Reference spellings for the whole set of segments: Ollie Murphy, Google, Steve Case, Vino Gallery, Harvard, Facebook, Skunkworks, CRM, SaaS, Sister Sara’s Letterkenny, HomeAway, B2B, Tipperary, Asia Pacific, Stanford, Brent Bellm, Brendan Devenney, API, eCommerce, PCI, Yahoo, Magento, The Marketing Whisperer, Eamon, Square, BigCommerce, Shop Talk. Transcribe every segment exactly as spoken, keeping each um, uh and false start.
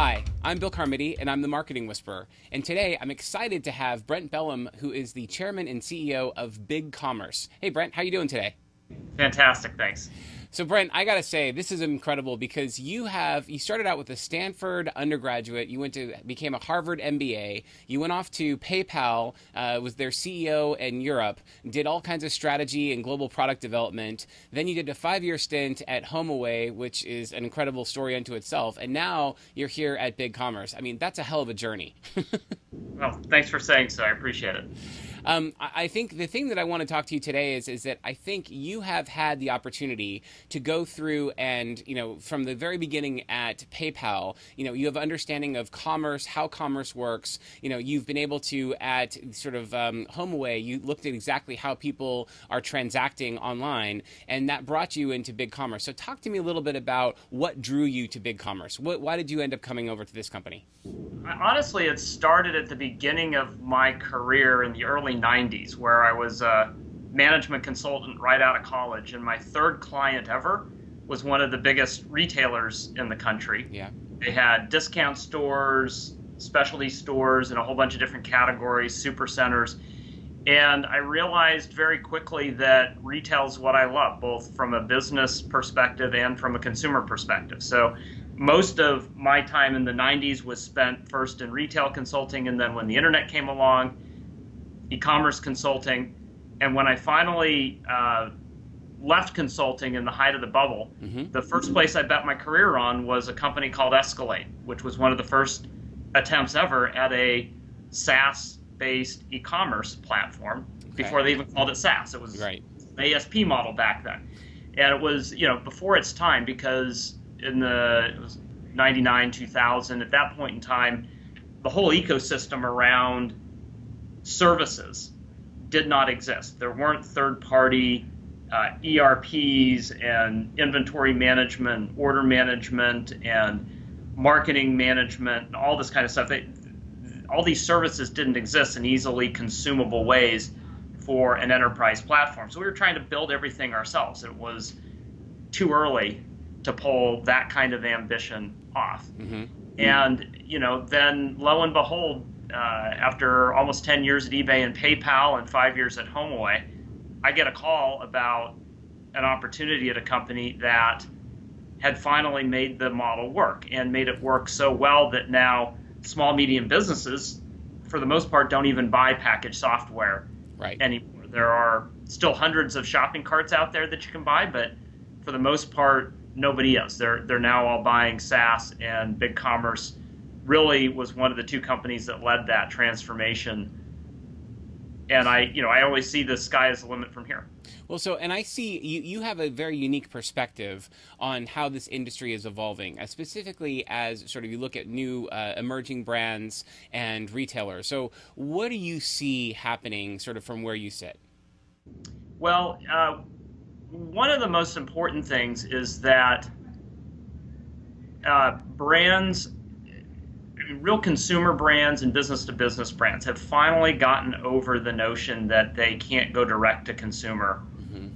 Hi, I'm Bill Carmody, and I'm the Marketing Whisperer. And today, I'm excited to have Brent Bellm, who is the Chairman and C E O of BigCommerce. Hey, Brent, how are you doing today? Fantastic, thanks. So, Brent, I gotta say, this is incredible because you have you started out with a Stanford undergraduate. You went to became a Harvard M B A. You went off to PayPal, uh, was their C E O in Europe, did all kinds of strategy and global product development. Then you did a five-year stint at HomeAway, which is an incredible story unto itself. And now you're here at BigCommerce. I mean, that's a hell of a journey. Well, thanks for saying so. I appreciate it. Um, I think the thing that I want to talk to you today is, is that I think you have had the opportunity to go through and, you know, from the very beginning at PayPal, you know, you have understanding of commerce, how commerce works. You know, you've been able to, at sort of um, HomeAway, you looked at exactly how people are transacting online, and that brought you into BigCommerce. So talk to me a little bit about what drew you to BigCommerce. What, why did you end up coming over to this company? Honestly, it started at the beginning of my career in the early nineties, where I was a management consultant right out of college, and my third client ever was one of the biggest retailers in the country. Yeah. They had discount stores, specialty stores, and a whole bunch of different categories, super centers. And I realized very quickly that retail's what I love, both from a business perspective and from a consumer perspective. So most of my time in the nineties was spent first in retail consulting, and then when the internet came along, e-commerce consulting. And when I finally uh, left consulting in the height of the bubble, mm-hmm. the first place I bet my career on was a company called Escalate, which was one of the first attempts ever at a SaaS-based e-commerce platform. Okay. Before they even called it SaaS. It was right. an A S P model back then. And it was, you know, before its time, because in the it was ninety-nine, two thousand, at that point in time, the whole ecosystem around services did not exist. There weren't third-party uh, E R Ps and inventory management, order management, and marketing management, and all this kind of stuff. They, all these services didn't exist in easily consumable ways for an enterprise platform. So we were trying to build everything ourselves. It was too early to pull that kind of ambition off. Mm-hmm. And you know, then lo and behold, Uh, after almost ten years at eBay and PayPal and five years at HomeAway, I get a call about an opportunity at a company that had finally made the model work and made it work so well that now small, medium businesses, for the most part, don't even buy packaged software right. anymore. There are still hundreds of shopping carts out there that you can buy, but for the most part, nobody is. They're, they're now all buying SaaS, and BigCommerce really was one of the two companies that led that transformation. And I, you know, I always see the sky as the limit from here. Well, so, and I see you, you have a very unique perspective on how this industry is evolving, uh, specifically as sort of you look at new uh, emerging brands and retailers. So what do you see happening sort of from where you sit? Well, uh, one of the most important things is that uh, brands, real consumer brands and business-to-business brands, have finally gotten over the notion that they can't go direct to consumer mm-hmm.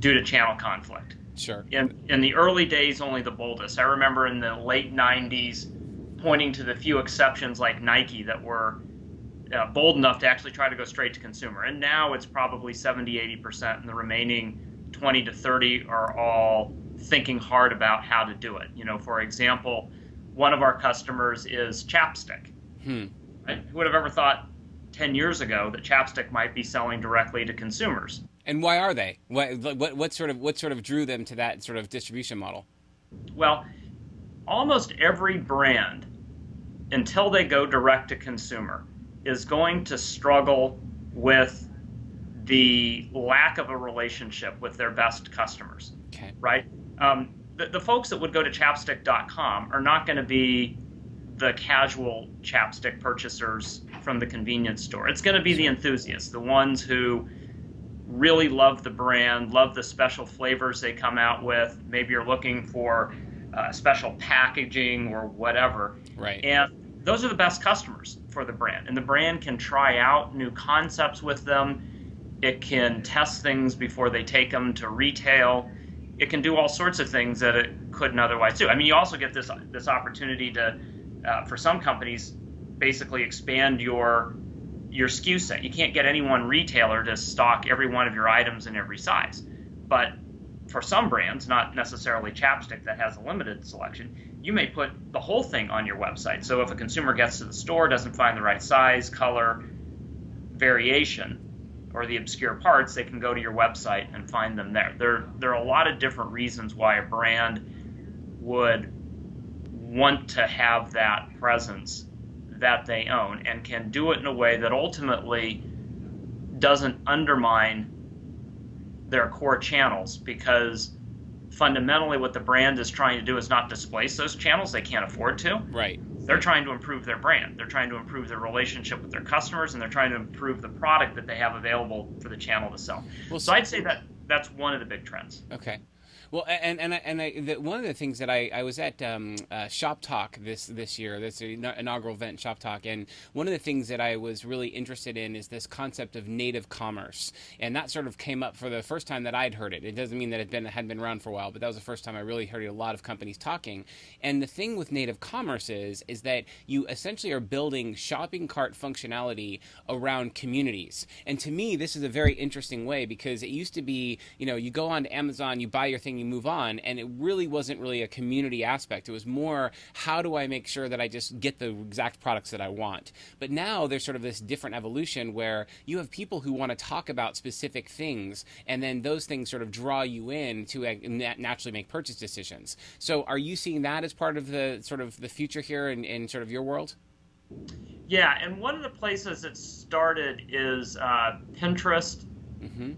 due to channel conflict. Sure. In, in the early days, only the boldest. I remember in the late nineties pointing to the few exceptions like Nike that were uh, bold enough to actually try to go straight to consumer. And now it's probably seventy, eighty percent, and the remaining twenty to thirty are all thinking hard about how to do it. You know, for example, one of our customers is Chapstick. Hmm. I, who would have ever thought ten years ago that Chapstick might be selling directly to consumers? And why are they? What, what, what, sort of, what sort of drew them to that sort of distribution model? Well, almost every brand, until they go direct to consumer, is going to struggle with the lack of a relationship with their best customers, okay. right? Um, The, the folks that would go to chapstick dot com are not going to be the casual chapstick purchasers from the convenience store. It's going to be the enthusiasts, the ones who really love the brand, love the special flavors they come out with. Maybe you're looking for uh, special packaging or whatever. Right. And those are the best customers for the brand. And the brand can try out new concepts with them. It can test things before they take them to retail. It can do all sorts of things that it couldn't otherwise do. I mean, you also get this this opportunity to, uh, for some companies, basically expand your your S K U set. You can't get any one retailer to stock every one of your items in every size, but for some brands, not necessarily Chapstick that has a limited selection, you may put the whole thing on your website. So if a consumer gets to the store, doesn't find the right size, color, variation, or the obscure parts, they can go to your website and find them there. There, there are a lot of different reasons why a brand would want to have that presence that they own, and can do it in a way that ultimately doesn't undermine their core channels, because fundamentally what the brand is trying to do is not displace those channels. They can't afford to. Right. They're trying to improve their brand. They're trying to improve their relationship with their customers, and they're trying to improve the product that they have available for the channel to sell. Well, so, so I'd say that that's one of the big trends. Okay. Well, and and and I, the, one of the things that I, I was at um, uh, Shop Talk this this year, this inaugural event, Shop Talk, and one of the things that I was really interested in is this concept of native commerce, and that sort of came up for the first time that I'd heard it. It doesn't mean that it been had been around for a while, but that was the first time I really heard a lot of companies talking. And the thing with native commerce is is that you essentially are building shopping cart functionality around communities. And to me, this is a very interesting way, because it used to be, you know, you go on to Amazon, you buy your thing, you move on, and it really wasn't really a community aspect. It was more, how do I make sure that I just get the exact products that I want? But now there's sort of this different evolution where you have people who want to talk about specific things, and then those things sort of draw you in to naturally make purchase decisions. So are you seeing that as part of the sort of the future here in, in sort of your world? Yeah, and one of the places it started is uh, Pinterest. Mm-hmm.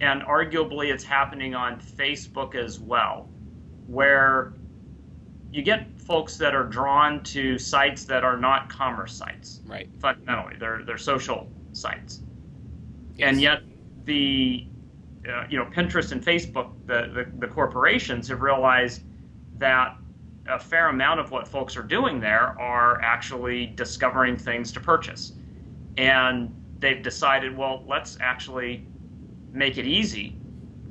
And arguably it's happening on Facebook as well, where you get folks that are drawn to sites that are not commerce sites. Right. Fundamentally, they're they're social sites. Yes. And yet the uh, you know, Pinterest and Facebook, the, the the corporations have realized that a fair amount of what folks are doing there are actually discovering things to purchase. And they've decided, well, let's actually make it easy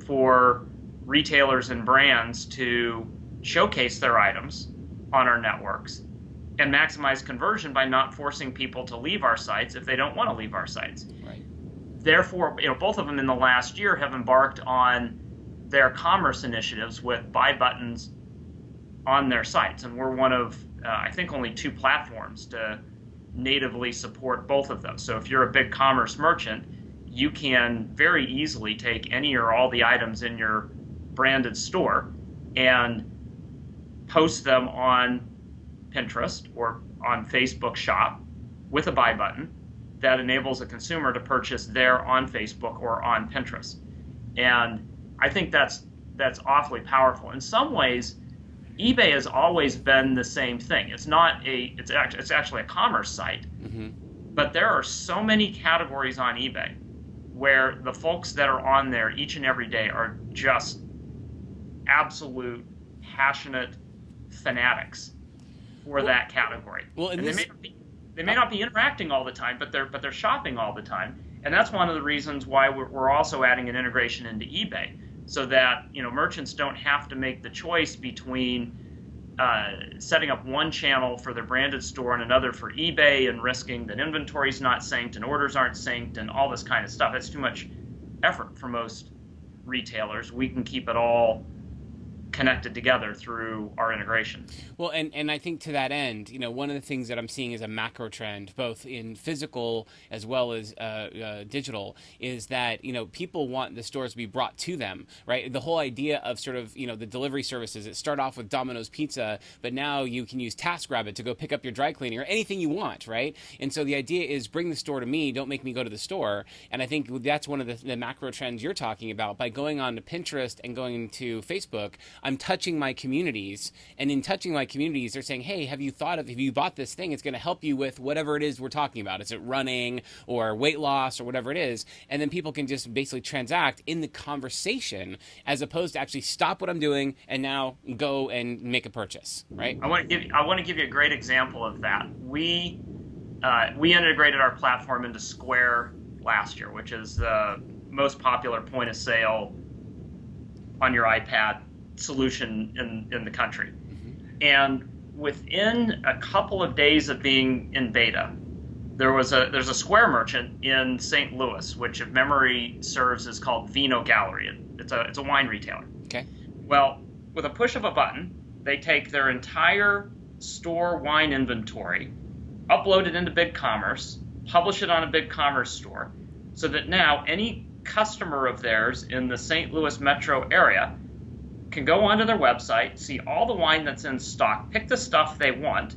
for retailers and brands to showcase their items on our networks and maximize conversion by not forcing people to leave our sites if they don't want to leave our sites. Right. Therefore, you know, both of them in the last year have embarked on their commerce initiatives with buy buttons on their sites, and we're one of, uh, I think, only two platforms to natively support both of those. So if you're a big commerce merchant, you can very easily take any or all the items in your branded store and post them on Pinterest or on Facebook Shop with a buy button that enables a consumer to purchase there on Facebook or on Pinterest. And I think that's that's awfully powerful. In some ways, eBay has always been the same thing. It's not a it's act, it's actually a commerce site, mm-hmm. but there are so many categories on eBay where the folks that are on there each and every day are just absolute passionate fanatics for well, that category. Well, and and this... they, may not be, they may not be interacting all the time, but they're but they're shopping all the time, and that's one of the reasons why we're, we're also adding an integration into eBay, so that, you know, merchants don't have to make the choice between uh, setting up one channel for their branded store and another for eBay, and risking that inventory's not synced and orders aren't synced and all this kind of stuff. It's too much effort for most retailers. We can keep it all connected together through our integration. Well, and, and I think to that end, you know, one of the things that I'm seeing is a macro trend, both in physical as well as uh, uh, digital, is that, you know, people want the stores to be brought to them, right? The whole idea of sort of, you know, the delivery services, it started off with Domino's Pizza, but now you can use TaskRabbit to go pick up your dry cleaning or anything you want, right? And so the idea is bring the store to me, don't make me go to the store. And I think that's one of the, the macro trends you're talking about. By going on to Pinterest and going to Facebook, I'm touching my communities, and in touching my communities, they're saying, hey, have you thought of, have you bought this thing? It's going to help you with whatever it is we're talking about. Is it running or weight loss or whatever it is? And then people can just basically transact in the conversation, as opposed to actually stop what I'm doing and now go and make a purchase, right? I want to give you, I want to give you a great example of that. We, uh, we integrated our platform into Square last year, which is the most popular point of sale on your iPad solution in, in the country. Mm-hmm. And within a couple of days of being in beta, there was a there's a Square merchant in Saint Louis, which if memory serves is called Vino Gallery. It, it's a it's a wine retailer. Okay. Well, with a push of a button, they take their entire store wine inventory, upload it into BigCommerce, publish it on a BigCommerce store, so that now any customer of theirs in the Saint Louis metro area can go onto their website, see all the wine that's in stock, pick the stuff they want,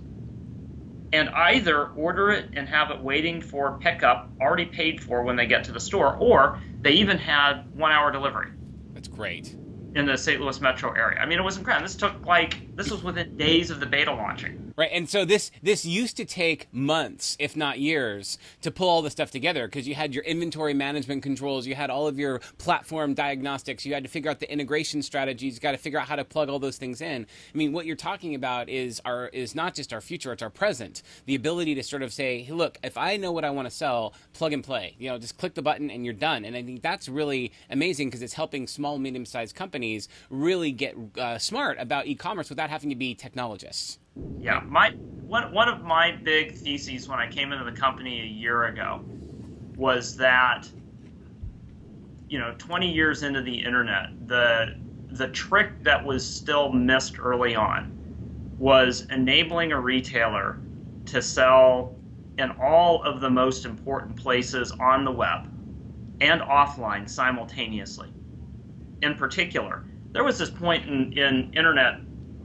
and either order it and have it waiting for pickup, already paid for when they get to the store, or they even had one-hour delivery. That's great. In the Saint Louis metro area. I mean, it was incredible. This took like, this was within days of the beta launching. Right, and so this this used to take months, if not years, to pull all this stuff together, because you had your inventory management controls, you had all of your platform diagnostics, you had to figure out the integration strategies, you got to figure out how to plug all those things in. I mean, what you're talking about is our is not just our future, it's our present. The ability to sort of say, hey, look, if I know what I want to sell, plug and play. You know, just click the button and you're done. And I think that's really amazing, because it's helping small, medium-sized companies really get uh, smart about e-commerce without having to be technologists. Yeah, my one one of my big theses when I came into the company a year ago was that, you know, twenty years into the internet, the the trick that was still missed early on was enabling a retailer to sell in all of the most important places on the web and offline simultaneously. In particular, there was this point in, in internet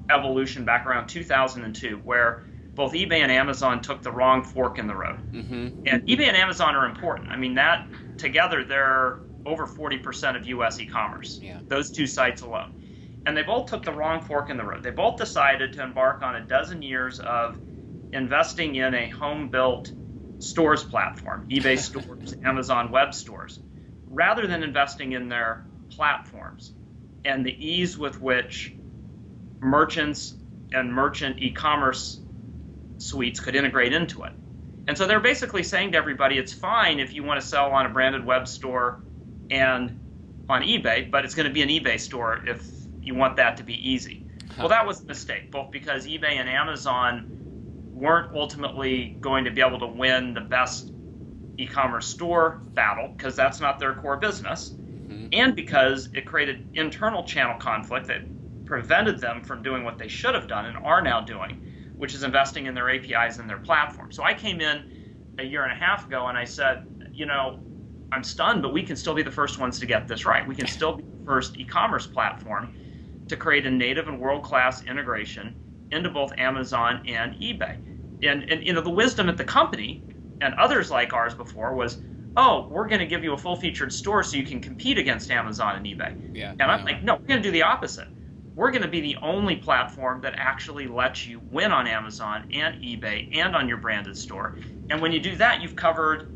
evolution back around two thousand two where both eBay and Amazon took the wrong fork in the road. Mm-hmm. And eBay and Amazon are important. I mean, that together they're over forty percent of U S e-commerce, yeah. Those two sites alone. And they both took the wrong fork in the road. They both decided to embark on a dozen years of investing in a home-built stores platform, eBay stores, Amazon web stores, rather than investing in their platforms and the ease with which merchants and merchant e-commerce suites could integrate into it. And so they're basically saying to everybody, it's fine if you want to sell on a branded web store and on eBay, but it's going to be an eBay store if you want that to be easy. Well, that was a mistake, both because eBay and Amazon weren't ultimately going to be able to win the best e-commerce store battle, because that's not their core business, mm-hmm. and because it created internal channel conflict that prevented them from doing what they should have done and are now doing, which is investing in their A P Is and their platform. So I came in a year and a half ago and I said, you know, I'm stunned, but we can still be the first ones to get this right. We can still be the first e-commerce platform to create a native and world-class integration into both Amazon and eBay. And, and you know, the wisdom at the company and others like ours before was, oh, we're going to give you a full-featured store so you can compete against Amazon and eBay. Yeah, and I'm like, no, we're going to do the opposite. We're going to be the only platform that actually lets you win on Amazon and eBay and on your branded store. And when you do that, you've covered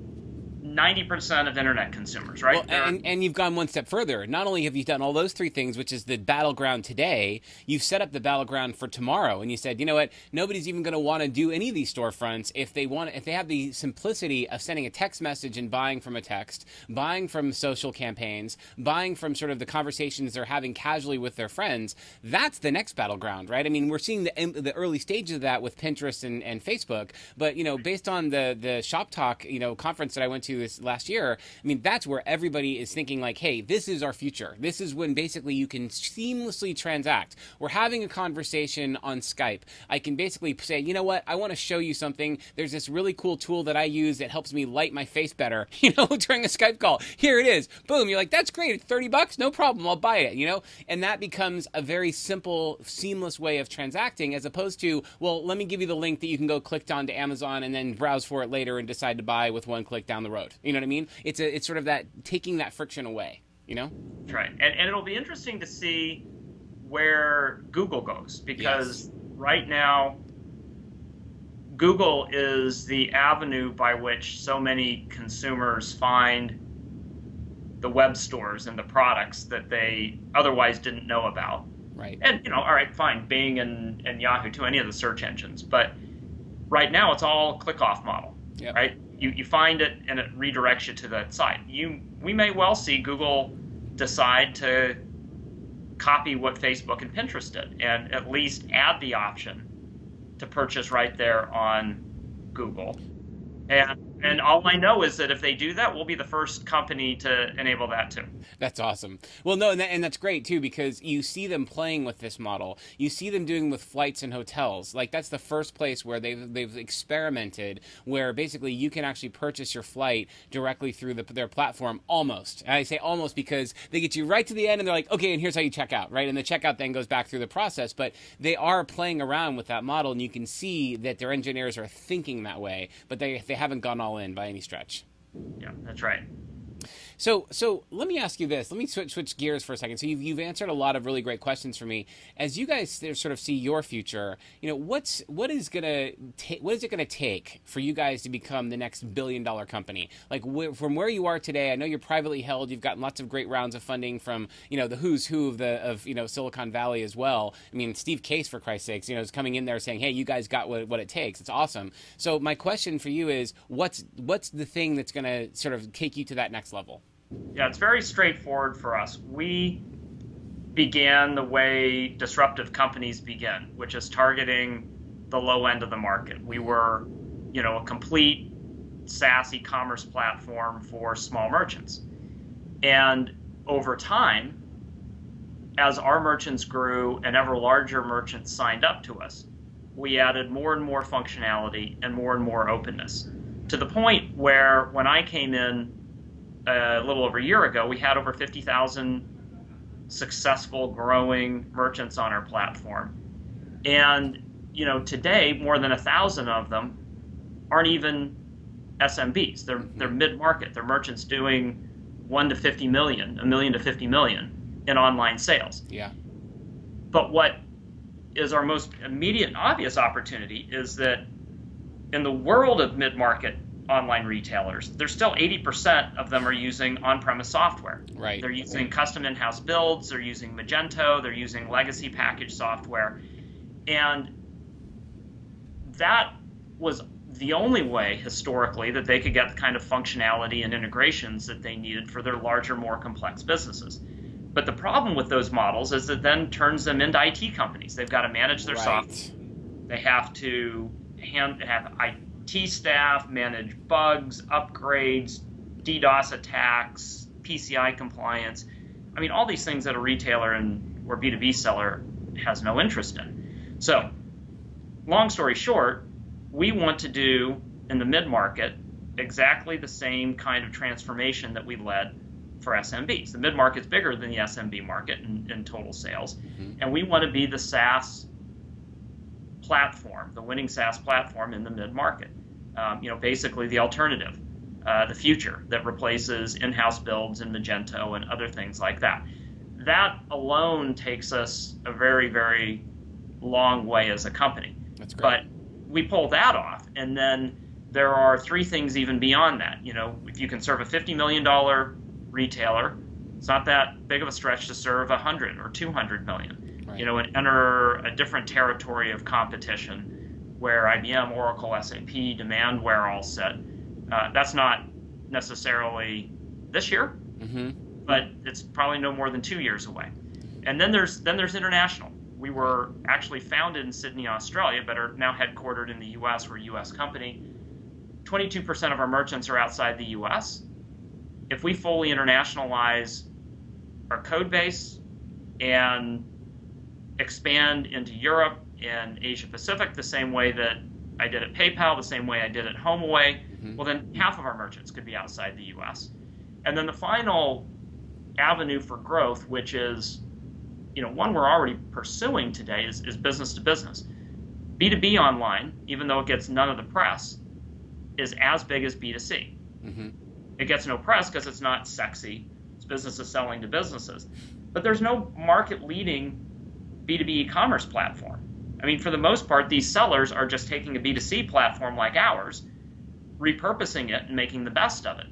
ninety percent of internet consumers, right? Well, and, and you've gone one step further. Not only have you done all those three things, which is the battleground today, you've set up the battleground for tomorrow. And you said, you know what? Nobody's even going to want to do any of these storefronts if they want, if they have the simplicity of sending a text message and buying from a text, buying from social campaigns, buying from sort of the conversations they're having casually with their friends. That's the next battleground, right? I mean, we're seeing the the early stages of that with Pinterest and, and Facebook. But you know, based on the the Shop Talk, you know, conference that I went to this last year, I mean, that's where everybody is thinking like, hey, this is our future. This is when basically you can seamlessly transact. We're having a conversation on Skype. I can basically say, you know what? I want to show you something. There's this really cool tool that I use that helps me light my face better, you know, during a Skype call. Here it is. Boom. You're like, that's great. It's thirty bucks. No problem. I'll buy it, you know? And that becomes a very simple, seamless way of transacting, as opposed to, well, let me give you the link that you can go click on to Amazon and then browse for it later and decide to buy with one click down the road. You know what I mean? It's a, it's sort of that taking that friction away, you know? That's right. And, and it'll be interesting to see where Google goes, because yes. Right now Google is the avenue by which so many consumers find the web stores and the products that they otherwise didn't know about. Right. And, you know, all right, fine, Bing and, and Yahoo too, any of the search engines. But right now it's all click-off model, yep. Right? You, you find it and it redirects you to that site. You, we may well see Google decide to copy what Facebook and Pinterest did and at least add the option to purchase right there on Google. And And all I know is that if they do that, we'll be the first company to enable that too. That's awesome. Well, no, and, that, and that's great too, because you see them playing with this model. You see them doing with flights and hotels. Like that's the first place where they've, they've experimented, where basically you can actually purchase your flight directly through the, their platform almost. And I say almost because they get you right to the end and they're like, okay, and here's how you check out, right? And the checkout then goes back through the process, but they are playing around with that model and you can see that their engineers are thinking that way, but they, they haven't gone all in by any stretch. Yeah, that's right. So, so let me ask you this. Let me switch switch gears for a second. So you've, you've answered a lot of really great questions for me. As you guys sort of see your future, you know, what's what is gonna what is it gonna take for you guys to become the next billion dollar company? Like wh from where you are today, I know you're privately held. You've gotten lots of great rounds of funding from you know the who's who of the of you know Silicon Valley as well. I mean, Steve Case for Christ's sakes, you know, is coming in there saying, hey, you guys got what what it takes. It's awesome. So my question for you is, what's what's the thing that's gonna sort of take you to that next level? Yeah, it's very straightforward for us. We began the way disruptive companies begin, which is targeting the low end of the market. We were, you know, a complete SaaS e-commerce platform for small merchants. And over time, as our merchants grew and ever larger merchants signed up to us, we added more and more functionality and more and more openness, to the point where when I came in a little over a year ago, we had over fifty thousand successful growing merchants on our platform. And, you know, today more than a thousand of them aren't even S M Bs. They're, they're mid-market. They're merchants doing one to fifty million, a million to fifty million in online sales. Yeah. But what is our most immediate and obvious opportunity is that in the world of mid-market online retailers, there's still eighty percent of them are using on-premise software. Right. They're using custom in-house builds, they're using Magento, they're using legacy package software. And that was the only way historically that they could get the kind of functionality and integrations that they needed for their larger, more complex businesses. But the problem with those models is that then turns them into I T companies. They've got to manage their right. software. They have to hand, have I T staff, manage bugs, upgrades, DDoS attacks, P C I compliance. I mean, all these things that a retailer and or B two B seller has no interest in. So, long story short, we want to do in the mid-market exactly the same kind of transformation that we led for S M Bs. The mid-market's bigger than the S M B market in, in total sales, mm-hmm. and we want to be the SaaS platform, the winning SaaS platform in the mid-market. Um, you know, basically the alternative, uh, the future that replaces in-house builds and Magento and other things like that. That alone takes us a very, very long way as a company. That's great. But we pull that off, and then there are three things even beyond that. You know, if you can serve a fifty million dollar retailer, it's not that big of a stretch to serve a hundred or two hundred million. Right. You know, and enter a different territory of competition, where I B M, Oracle, S A P, Demandware all set. Uh, that's not necessarily this year, mm-hmm. but it's probably no more than two years away. And then there's then there's international. We were actually founded in Sydney, Australia, but are now headquartered in the U S. We're a U S company. twenty-two percent of our merchants are outside the U S. If we fully internationalize our code base and expand into Europe, in Asia Pacific, the same way that I did at PayPal, the same way I did at HomeAway, mm-hmm. well then half of our merchants could be outside the U S. And then the final avenue for growth, which is, you know, one we're already pursuing today, is, is business to business. B two B online, even though it gets none of the press, is as big as B two C. Mm-hmm. It gets no press because it's not sexy. It's businesses selling to businesses. But there's no market-leading B two B e-commerce platform. I mean, for the most part, these sellers are just taking a B two C platform like ours, repurposing it and making the best of it.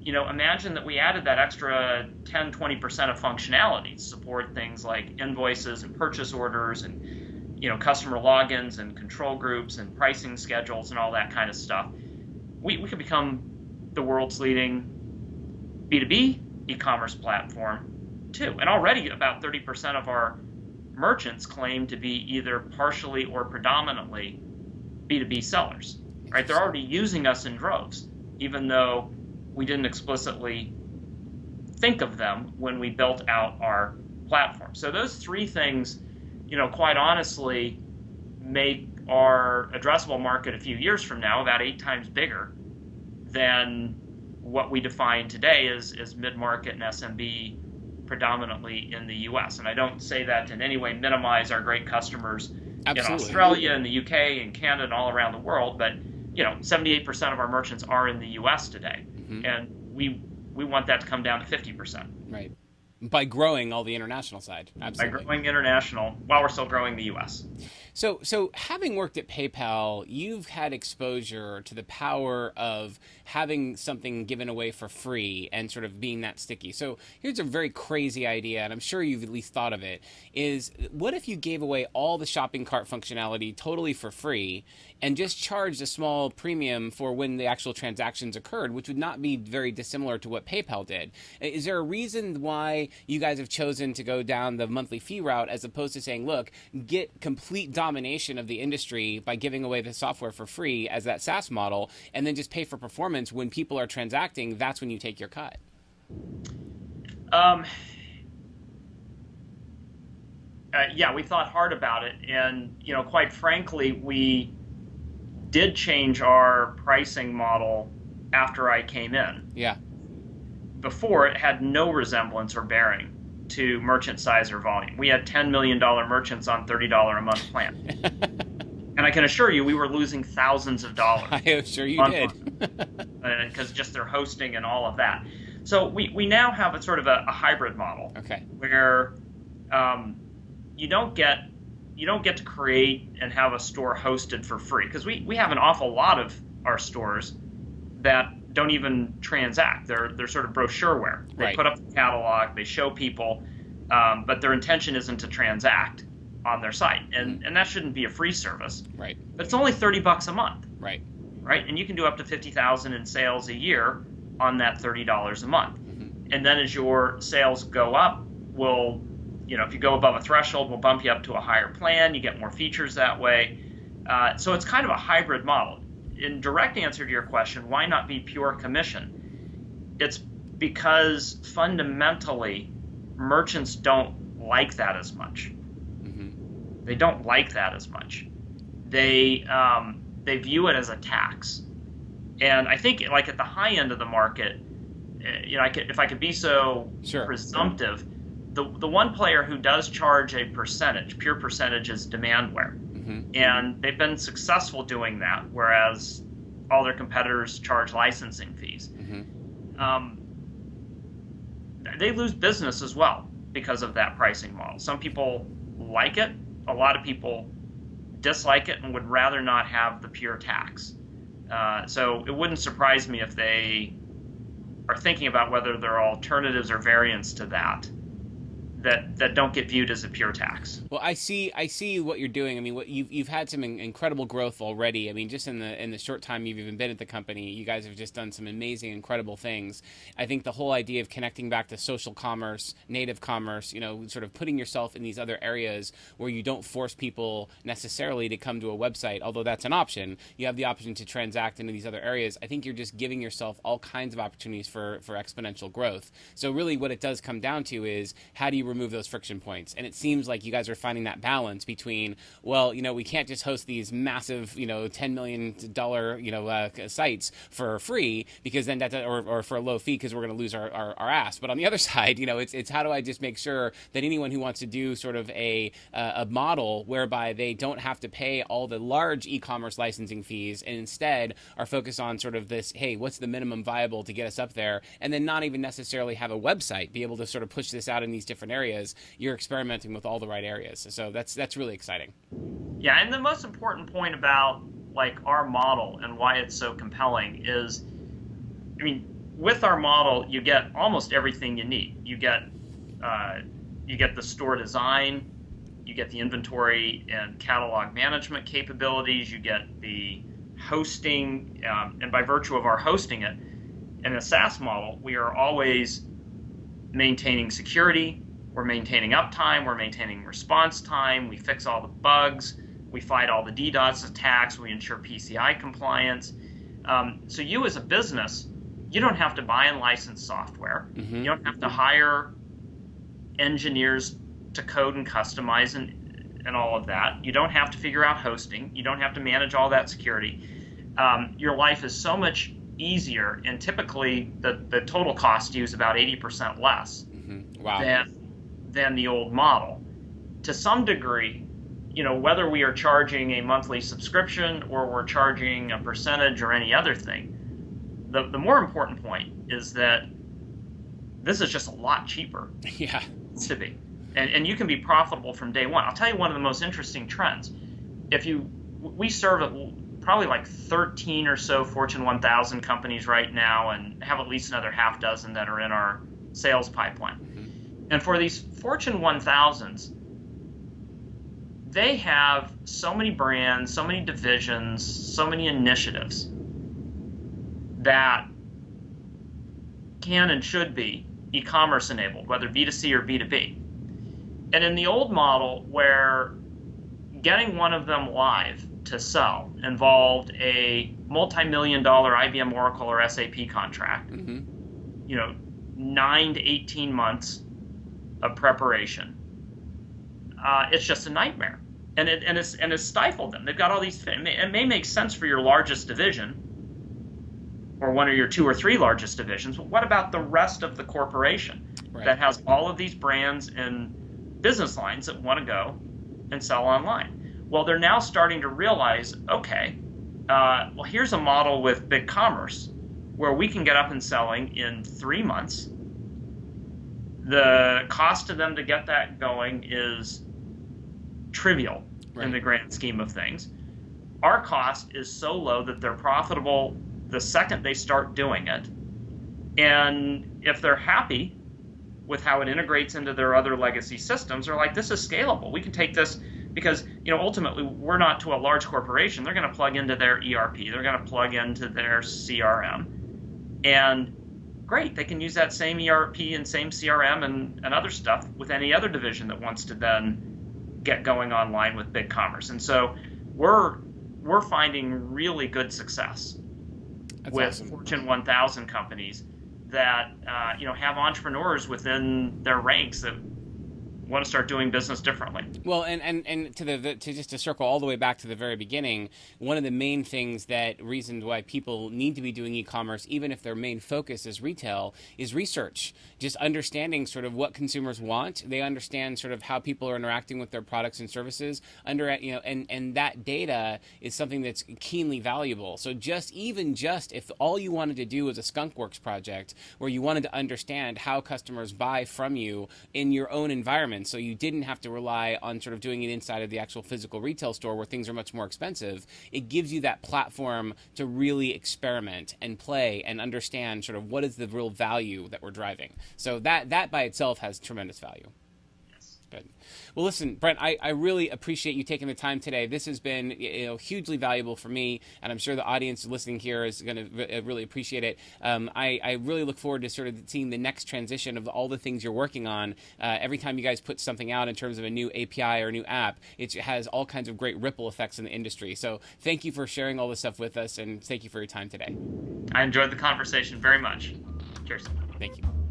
You know, imagine that we added that extra ten, twenty percent of functionality to support things like invoices and purchase orders and, you know, customer logins and control groups and pricing schedules and all that kind of stuff. We, we could become the world's leading B two B e-commerce platform too. And already about thirty percent of our merchants claim to be either partially or predominantly B two B sellers. Right? They're already using us in droves, even though we didn't explicitly think of them when we built out our platform. So those three things, you know, quite honestly, make our addressable market a few years from now about eight times bigger than what we define today as, as mid-market and S M B predominantly in the U S. And I don't say that to in any way minimize our great customers Absolutely. in Australia and the U K and Canada and all around the world, but you know, seventy-eight percent of our merchants are in the U S today. Mm-hmm. And we we want that to come down to fifty percent. Right. By growing all the international side. Absolutely. By growing international while we're still growing the U S. So, so having worked at PayPal, you've had exposure to the power of having something given away for free and sort of being that sticky. So here's a very crazy idea, and I'm sure you've at least thought of it, is what if you gave away all the shopping cart functionality totally for free and just charged a small premium for when the actual transactions occurred, which would not be very dissimilar to what PayPal did? Is there a reason why you guys have chosen to go down the monthly fee route as opposed to saying, look, get complete domination of the industry by giving away the software for free as that SaaS model, and then just pay for performance when people are transacting? That's when you take your cut. Um, uh, yeah, we thought hard about it. And, you know, quite frankly, we did change our pricing model after I came in. Yeah. Before, it had no resemblance or bearing to merchant size or volume. We had ten million dollar merchants on thirty dollars a month plan. And I can assure you, we were losing thousands of dollars. I am sure you did. Because just their hosting and all of that. So we, we now have a sort of a, a hybrid model. Okay. Where um, you don't get you don't get to create and have a store hosted for free. Because we, we have an awful lot of our stores that don't even transact. They're, they're sort of brochureware. They right. put up the catalog, they show people, um, but their intention isn't to transact on their site. And, mm-hmm. and that shouldn't be a free service. Right. But it's only thirty bucks a month. Right. Right. And you can do up to fifty thousand in sales a year on that thirty dollars a month. Mm-hmm. And then as your sales go up, we'll, you know, if you go above a threshold, we'll bump you up to a higher plan. You get more features that way. Uh, so it's kind of a hybrid model. In direct answer to your question, why not be pure commission? It's because fundamentally merchants don't like that as much. Mm-hmm. They don't like that as much. They um, they view it as a tax. And I think like at the high end of the market, you know, I could, if I could be so sure. presumptive, sure. the the one player who does charge a percentage, pure percentage, is Demandware. Mm-hmm. And they've been successful doing that, whereas all their competitors charge licensing fees. Mm-hmm. Um, they lose business as well because of that pricing model. Some people like it. A lot of people dislike it and would rather not have the pure tax. Uh, so it wouldn't surprise me if they are thinking about whether there are alternatives or variants to that. That, that don't get viewed as a pure tax. Well, I see I see what you're doing. I mean, what you've, you've had some in, incredible growth already. I mean, just in the in the short time you've even been at the company, you guys have just done some amazing, incredible things. I think the whole idea of connecting back to social commerce, native commerce, you know, sort of putting yourself in these other areas where you don't force people necessarily to come to a website, although that's an option. You have the option to transact into these other areas. I think you're just giving yourself all kinds of opportunities for, for exponential growth. So really what it does come down to is, how do you remove those friction points? And it seems like you guys are finding that balance between, well, you know, we can't just host these massive, you know, ten million dollar, you know, uh, sites for free, because then that, or, or for a low fee, because we're going to lose our, our, our ass. But on the other side, you know, it's, it's how do I just make sure that anyone who wants to do sort of a, uh, a model whereby they don't have to pay all the large e-commerce licensing fees and instead are focused on sort of this, hey, what's the minimum viable to get us up there? And then not even necessarily have a website, be able to sort of push this out in these different areas. You're experimenting with all the right areas, so that's that's really exciting. Yeah, and the most important point about like our model and why it's so compelling is, I mean, with our model, you get almost everything you need. You get uh, you get the store design, you get the inventory and catalog management capabilities, you get the hosting, um, and by virtue of our hosting it in a SaaS model, we are always maintaining security. We're maintaining uptime, we're maintaining response time, we fix all the bugs, we fight all the DDoS attacks, we ensure P C I compliance. Um, so you as a business, you don't have to buy and license software. Mm-hmm. You don't have to hire engineers to code and customize and, and all of that. You don't have to figure out hosting. You don't have to manage all that security. Um, your life is so much easier, and typically the, the total cost to you is about eighty percent less. Mm-hmm. Wow. than, than the old model. To some degree, you know, whether we are charging a monthly subscription or we're charging a percentage or any other thing, the, the more important point is that this is just a lot cheaper. Yeah. To be. And, and you can be profitable from day one. I'll tell you one of the most interesting trends. If you, we serve probably like thirteen or so Fortune one thousand companies right now, and have at least another half dozen that are in our sales pipeline. Mm-hmm. And for these Fortune one thousands, they have so many brands, so many divisions, so many initiatives that can and should be e-commerce enabled, whether B two C or B two B. And in the old model, where getting one of them live to sell involved a multi-million dollar I B M, Oracle, or S A P contract, mm-hmm. you know, nine to eighteen months of preparation. Uh, it's just a nightmare, and it and it's and it's stifled them. They've got all these things. It may, it may make sense for your largest division, or one of your two or three largest divisions. But what about the rest of the corporation right. that has all of these brands and business lines that want to go and sell online? Well, they're now starting to realize, okay, uh, well, here's a model with BigCommerce where we can get up and selling in three months. The cost to them to get that going is trivial right. in the grand scheme of things. Our cost is so low that they're profitable the second they start doing it. And if they're happy with how it integrates into their other legacy systems, they're like, this is scalable. We can take this because, you know, ultimately we're not to a large corporation. They're going to plug into their E R P. They're going to plug into their C R M. And great, they can use that same E R P and same C R M and, and other stuff with any other division that wants to then get going online with BigCommerce. And so we're we're finding really good success That's with awesome. Fortune one thousand companies that uh, you know have entrepreneurs within their ranks that want to start doing business differently. Well, and and and to the, the to just to circle all the way back to the very beginning, one of the main things that reasons why people need to be doing e-commerce, even if their main focus is retail, is research. Just understanding sort of what consumers want. They understand sort of how people are interacting with their products and services. Under you know, and and that data is something that's keenly valuable. So just even just if all you wanted to do was a skunkworks project where you wanted to understand how customers buy from you in your own environment. So you didn't have to rely on sort of doing it inside of the actual physical retail store where things are much more expensive. It gives you that platform to really experiment and play and understand sort of what is the real value that we're driving. So that, that by itself has tremendous value. Good. Well, listen, Brent, I, I really appreciate you taking the time today. This has been you know, hugely valuable for me, and I'm sure the audience listening here is going to really appreciate it. Um, I, I really look forward to sort of seeing the next transition of all the things you're working on. Uh, every time you guys put something out in terms of a new A P I or a new app, it has all kinds of great ripple effects in the industry. So thank you for sharing all this stuff with us, and thank you for your time today. I enjoyed the conversation very much. Cheers. Thank you.